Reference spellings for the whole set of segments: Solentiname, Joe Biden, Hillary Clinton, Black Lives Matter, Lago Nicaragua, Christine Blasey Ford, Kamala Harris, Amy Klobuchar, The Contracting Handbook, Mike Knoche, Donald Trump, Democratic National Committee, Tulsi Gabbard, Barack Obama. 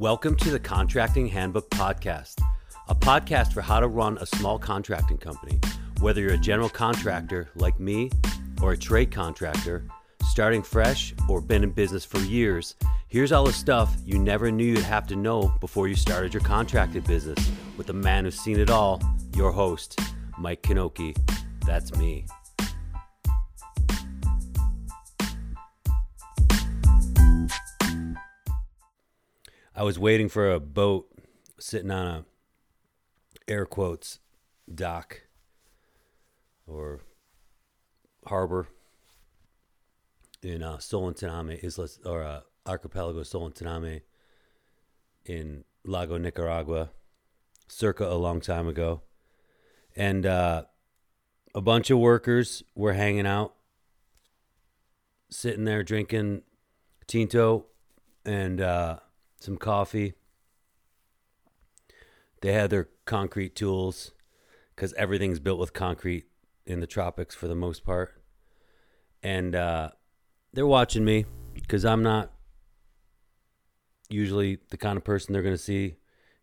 Welcome to the Contracting Handbook Podcast, a podcast for how to run a small contracting company, whether you're a general contractor like me or a trade contractor, starting fresh or been in business for years. Here's all the stuff you never knew you'd have to know before you started your contracting business with the man who's seen it all, your host, Mike Knoche. That's me. I was waiting for a boat sitting on a air quotes dock or harbor in Solentiname, Islas or Archipelago Solentiname in Lago Nicaragua, circa a long time ago, and a bunch of workers were hanging out, sitting there drinking tinto and some coffee. They had their concrete tools because everything's built with concrete in the tropics for the most part. And they're watching me because I'm not usually the kind of person they're going to see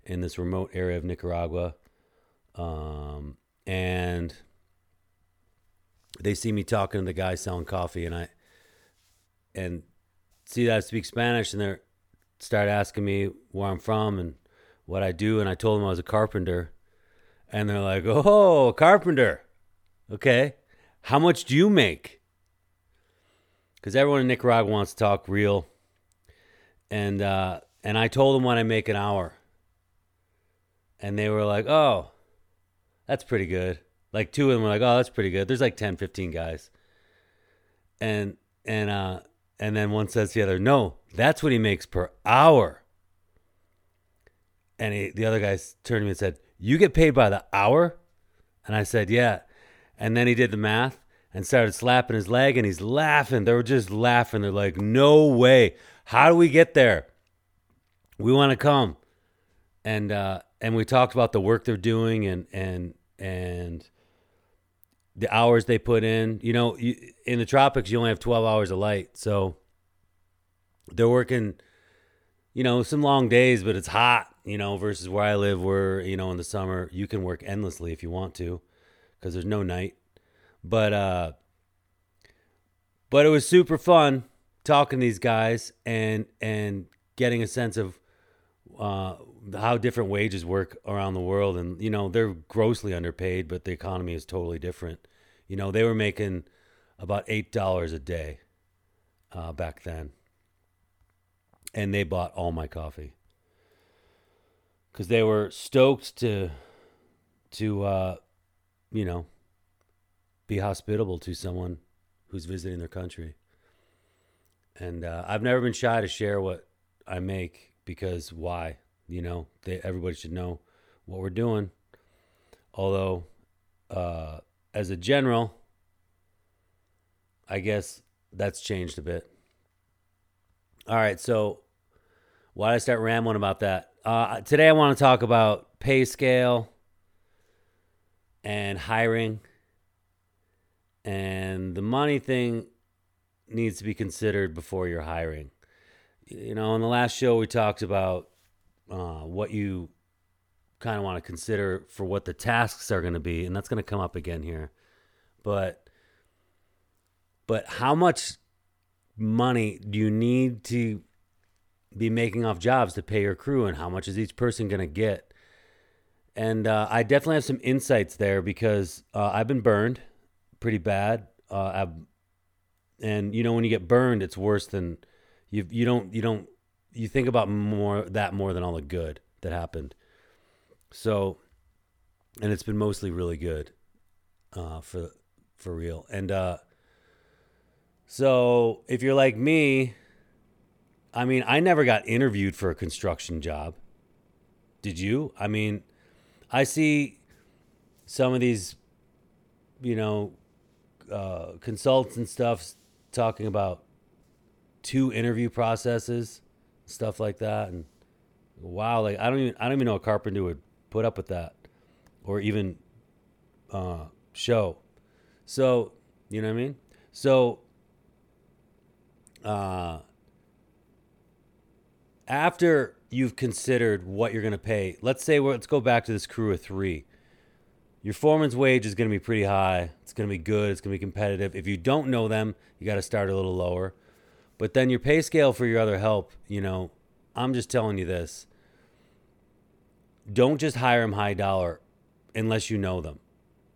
in this remote area of Nicaragua. And they see me talking to the guy selling coffee, and I see that I speak Spanish, and they're started asking me where I'm from and what I do, and I told them I was a carpenter, and they're like, "Oh, carpenter, okay. How much do you make?" Because everyone in Nicaragua wants to talk real, and I told them what I make an hour, and they were like, "Oh, that's pretty good." Like two of them were like, "Oh, that's pretty good." There's like 10, 15 guys, and then one says to the other, "No, that's what he makes per hour." And the other guy turned to me and said, "You get paid by the hour?" And I said, "Yeah." And then he did the math and started slapping his leg, and he's laughing. They were just laughing. They're like, "No way. How do we get there? We want to come." And we talked about the work they're doing and the hours they put in. You know, in the tropics, you only have 12 hours of light. So they're working, you know, some long days, but it's hot, you know, versus where I live where, you know, in the summer, you can work endlessly if you want to because there's no night. But it was super fun talking to these guys and getting a sense of how different wages work around the world. And, you know, they're grossly underpaid, but the economy is totally different. You know, they were making about $8 a day back then. And they bought all my coffee because they were stoked to you know, be hospitable to someone who's visiting their country. And I've never been shy to share what I make because why? You know, everybody should know what we're doing. Although, as a general, I guess that's changed a bit. All right, so why did I start rambling about that? Today I want to talk about pay scale and hiring, and the money thing needs to be considered before you're hiring. You know, in the last show we talked about what you kind of want to consider for what the tasks are going to be, and that's going to come up again here. But how much money do you need to be making off jobs to pay your crew, and how much is each person going to get? And I definitely have some insights there because I've been burned pretty bad. And you know, when you get burned, it's worse than you think about more than all the good that happened. So, and it's been mostly really good, for real. And, so if you're like me, I mean, I never got interviewed for a construction job. Did you? I mean, I see some of these, you know, consultants and stuff talking about 2 interview processes, stuff like that. And wow, like I don't even know a carpenter would put up with that or even show. So, you know what I mean? So, after you've considered what you're going to pay. Let's say, let's go back to this crew of three. Your foreman's wage is going to be pretty high. It's going to be good. It's going to be competitive. If you don't know them, you got to start a little lower. But then your pay scale for your other help, you know, I'm just telling you this. Don't just hire them high dollar unless you know them.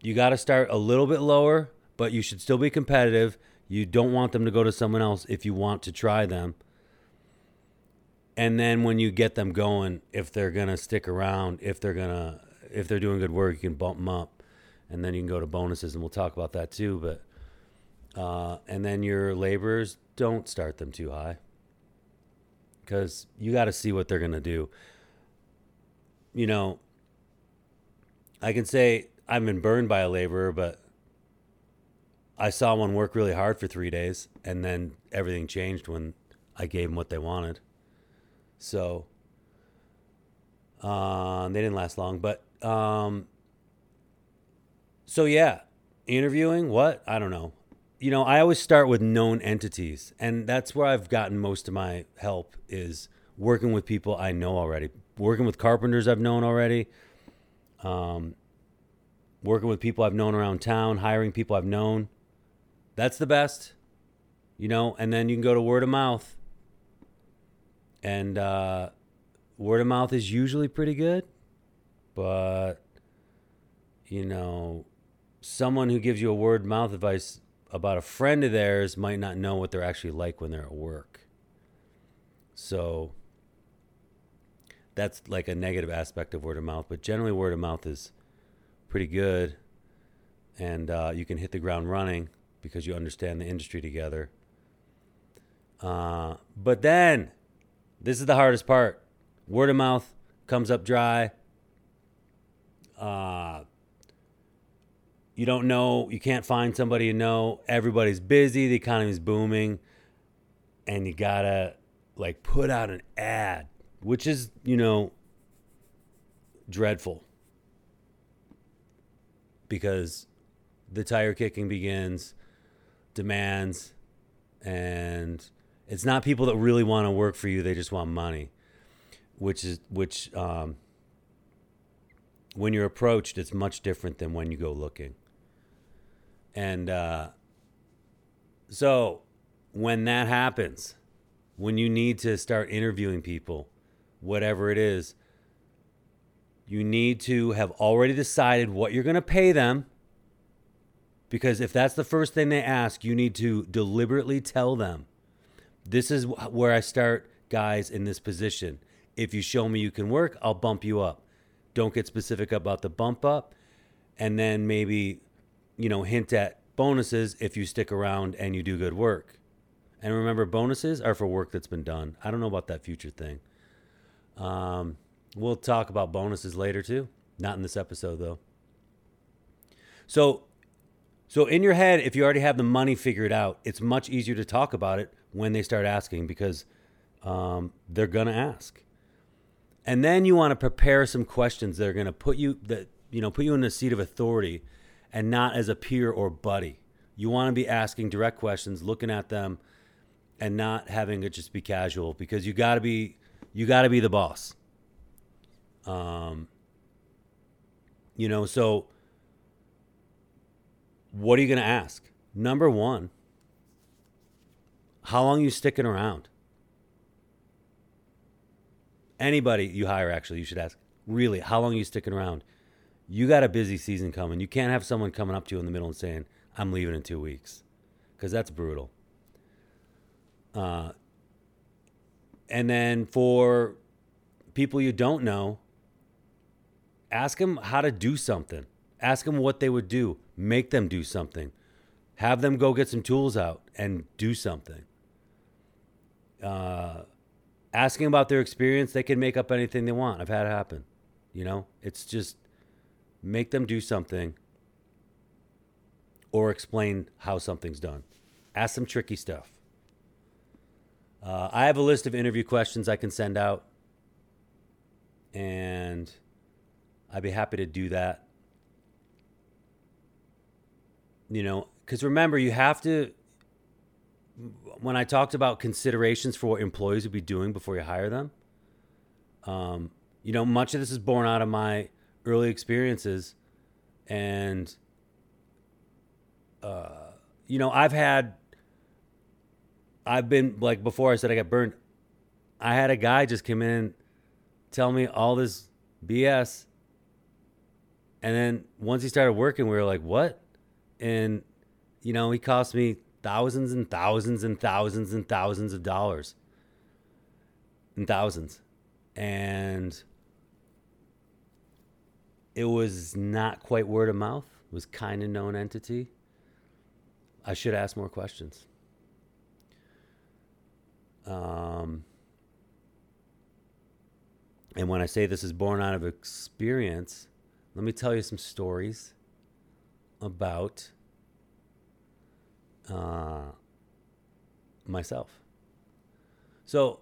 You got to start a little bit lower, but you should still be competitive. You don't want them to go to someone else if you want to try them. And then when you get them going, if they're going to stick around, if they're doing good work, you can bump them up, and then you can go to bonuses, and we'll talk about that too. But and then your laborers, don't start them too high, because you got to see what they're going to do. You know, I can say I've been burned by a laborer, but I saw one work really hard for 3 days, and then everything changed when I gave them what they wanted. So they didn't last long, but so yeah, interviewing, what? I don't know. You know, I always start with known entities, and that's where I've gotten most of my help, is working with people I know already, working with carpenters I've known already, working with people I've known around town, hiring people I've known. That's the best, you know, and then you can go to word of mouth. And word of mouth is usually pretty good, but, you know, someone who gives you a word of mouth advice about a friend of theirs might not know what they're actually like when they're at work. So that's like a negative aspect of word of mouth, but generally word of mouth is pretty good, and you can hit the ground running because you understand the industry together. But then... this is the hardest part. Word of mouth comes up dry. You don't know. You can't find somebody you know. Everybody's busy. The economy's booming. And you got to, like, put out an ad, which is, you know, dreadful. Because the tire kicking begins, demands, and... it's not people that really want to work for you. They just want money, which when you're approached, it's much different than when you go looking. And so when that happens, when you need to start interviewing people, whatever it is, you need to have already decided what you're going to pay them. Because if that's the first thing they ask, you need to deliberately tell them, this is where I start, guys, in this position. If you show me you can work, I'll bump you up. Don't get specific about the bump up. And then maybe, you know, hint at bonuses if you stick around and you do good work. And remember, bonuses are for work that's been done. I don't know about that future thing. We'll talk about bonuses later too. Not in this episode though. So in your head, if you already have the money figured out, it's much easier to talk about it when they start asking, because they're going to ask. And then you want to prepare some questions that are going to put you in a seat of authority and not as a peer or buddy. You want to be asking direct questions, looking at them, and not having it just be casual, because you got to be the boss. You know, so what are you going to ask? Number one, how long are you sticking around? Anybody you hire, actually, you should ask, really, how long are you sticking around? You got a busy season coming. You can't have someone coming up to you in the middle and saying, I'm leaving in 2 weeks, because that's brutal. And then for people you don't know, ask them how to do something. Ask them what they would do. Make them do something. Have them go get some tools out and do something. Asking about their experience, they can make up anything they want. I've had it happen. You know, it's just make them do something or explain how something's done. Ask some tricky stuff. I have a list of interview questions I can send out, and I'd be happy to do that. You know, because remember, you have to, when I talked about considerations for what employees would be doing before you hire them, Much of this is born out of my early experiences. And, I've been, before I said I got burned, I had a guy just come in and tell me all this BS. And then once he started working, we were like, what? And, he cost me thousands and thousands and thousands and thousands of dollars. And thousands. And it was not quite word of mouth. It was kind of known entity. I should ask more questions. And when I say this is born out of experience, let me tell you some stories about myself. So,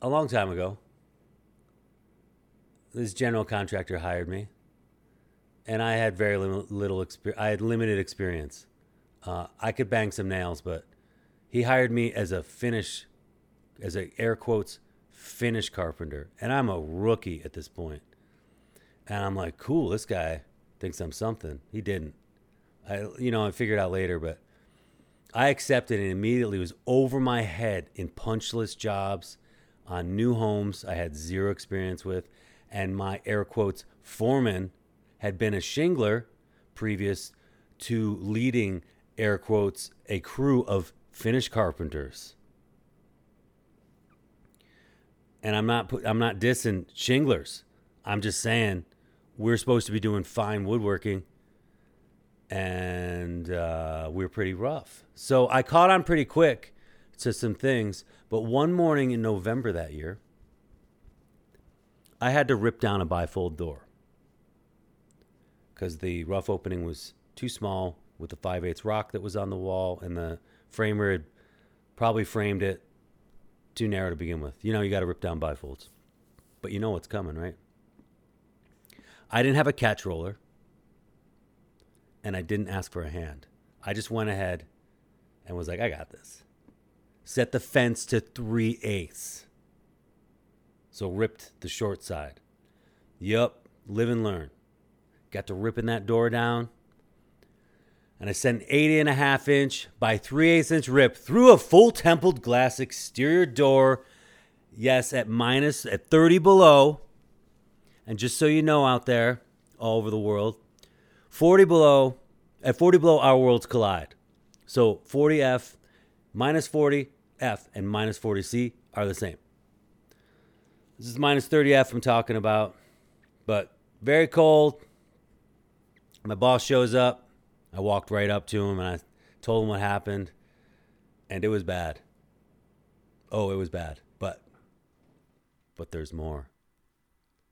a long time ago, this general contractor hired me, and I had very little experience. I had limited experience. I could bang some nails, but he hired me as a finish, as a air quotes, finish carpenter, and I'm a rookie at this point. And I'm like, cool, this guy thinks I'm something. He didn't. I figured out later, but I accepted and immediately was over my head in punch list jobs on new homes I had zero experience with. And my air quotes foreman had been a shingler previous to leading air quotes a crew of finish carpenters. And I'm not dissing shinglers. I'm just saying we're supposed to be doing fine woodworking, and we're pretty rough. So I caught on pretty quick to some things, but one morning in November that year, I had to rip down a bifold door because the rough opening was too small with the 5/8 rock that was on the wall, and the framer had probably framed it too narrow to begin with. You got to rip down bifolds, but you know what's coming, right? I didn't have a catch roller, and I didn't ask for a hand. I just went ahead and was like, I got this. Set the fence to 3/8. So ripped the short side. Yup, live and learn. Got to ripping that door down, and I sent an 8.5-inch by 3/8-inch rip through a full templed glass exterior door. Yes, at 30 below. And just so you know, out there, all over the world, 40 below, our worlds collide. So 40F, minus 40F, and minus 40C are the same. This is minus 30F I'm talking about, but very cold. My boss shows up. I walked right up to him, and I told him what happened, and it was bad. Oh, it was bad, but there's more.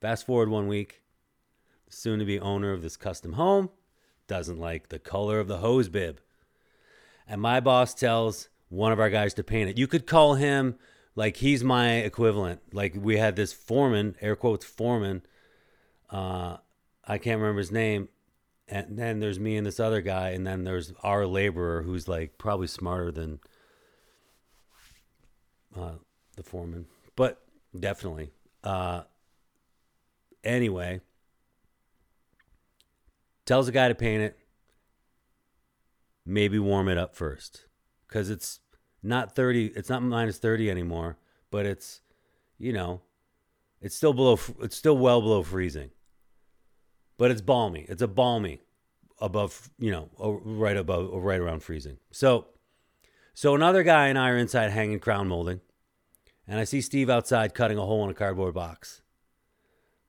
Fast forward 1 week, the soon-to-be owner of this custom home doesn't like the color of the hose bib. And my boss tells one of our guys to paint it. You could call him, he's my equivalent. We had this foreman, air quotes foreman. I can't remember his name. And then there's me and this other guy. And then there's our laborer who's, probably smarter than the foreman. But definitely... Anyway, tells the guy to paint it, maybe warm it up first, because it's not 30, it's not minus 30 anymore, but it's, it's still well below freezing, but it's balmy. It's a balmy above, right around freezing. So another guy and I are inside hanging crown molding, and I see Steve outside cutting a hole in a cardboard box.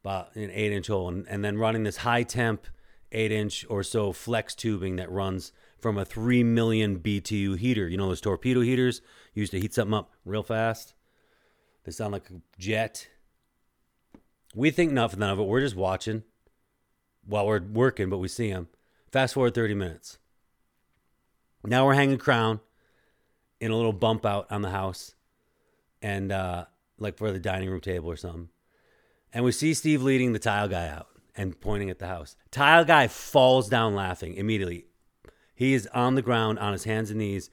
About an 8-inch hole, and then running this high temp 8-inch or so flex tubing that runs from a 3 million BTU heater. Those torpedo heaters used to heat something up real fast. They sound like a jet. We think nothing of it. We're just watching while we're working, but we see them. Fast forward 30 minutes. Now we're hanging crown in a little bump out on the house and for the dining room table or something. And we see Steve leading the tile guy out and pointing at the house. Tile guy falls down laughing immediately. He is on the ground on his hands and knees,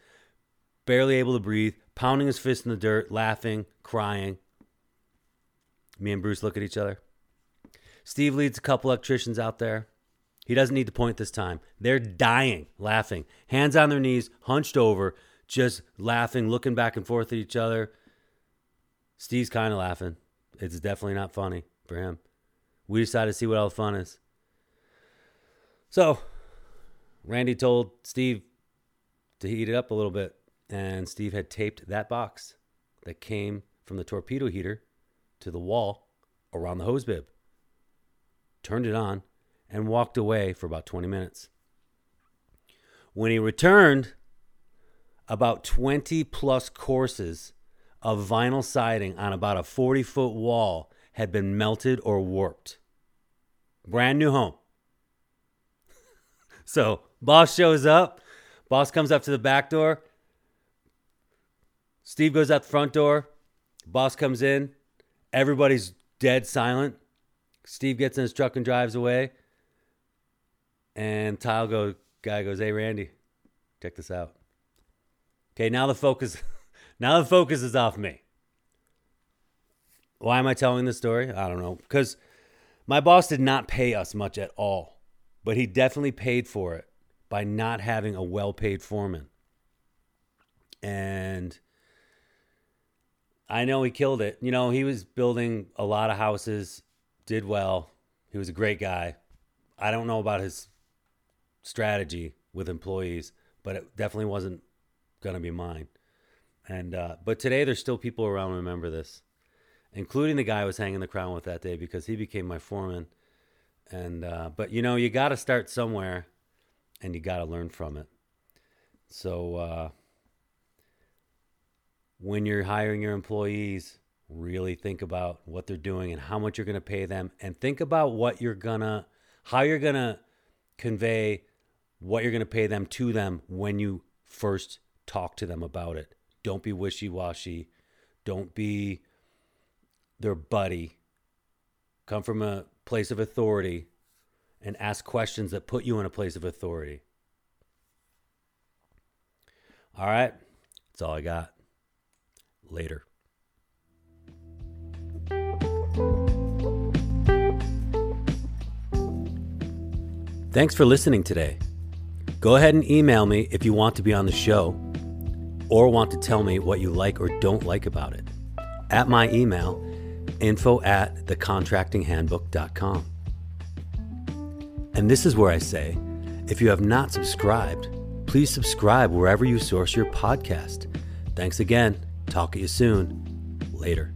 barely able to breathe, pounding his fist in the dirt, laughing, crying. Me and Bruce look at each other. Steve leads a couple electricians out there. He doesn't need to point this time. They're dying, laughing. Hands on their knees, hunched over, just laughing, looking back and forth at each other. Steve's kind of laughing. It's definitely not funny for him. We decided to see what all the fun is. So Randy told Steve to heat it up a little bit, and Steve had taped that box that came from the torpedo heater to the wall around the hose bib, turned it on, and walked away for about 20 minutes. When he returned, about 20 plus courses of vinyl siding on about a 40-foot wall had been melted or warped. Brand new home. So boss shows up. Boss comes up to the back door. Steve goes out the front door. Boss comes in. Everybody's dead silent. Steve gets in his truck and drives away. And guy goes, hey, Randy, check this out. Okay, now the focus is off me. Why am I telling this story? I don't know. Because my boss did not pay us much at all. But he definitely paid for it by not having a well-paid foreman. And I know he killed it. You know, he was building a lot of houses, did well. He was a great guy. I don't know about his strategy with employees, but it definitely wasn't going to be mine. And but today there's still people around who remember this, including the guy I was hanging the crown with that day, because he became my foreman. And but, you know, you got to start somewhere, and you got to learn from it. So when you're hiring your employees, really think about what they're doing and how much you're going to pay them, and think about how you're going to convey what you're going to pay them to them when you first talk to them about it. Don't be wishy-washy. Don't be their buddy. Come from a place of authority and ask questions that put you in a place of authority. All right. That's all I got. Later. Thanks for listening today. Go ahead and email me if you want to be on the show or want to tell me what you like or don't like about it. At my email, info@thecontractinghandbook.com. And this is where I say, if you have not subscribed, please subscribe wherever you source your podcast. Thanks again. Talk to you soon. Later.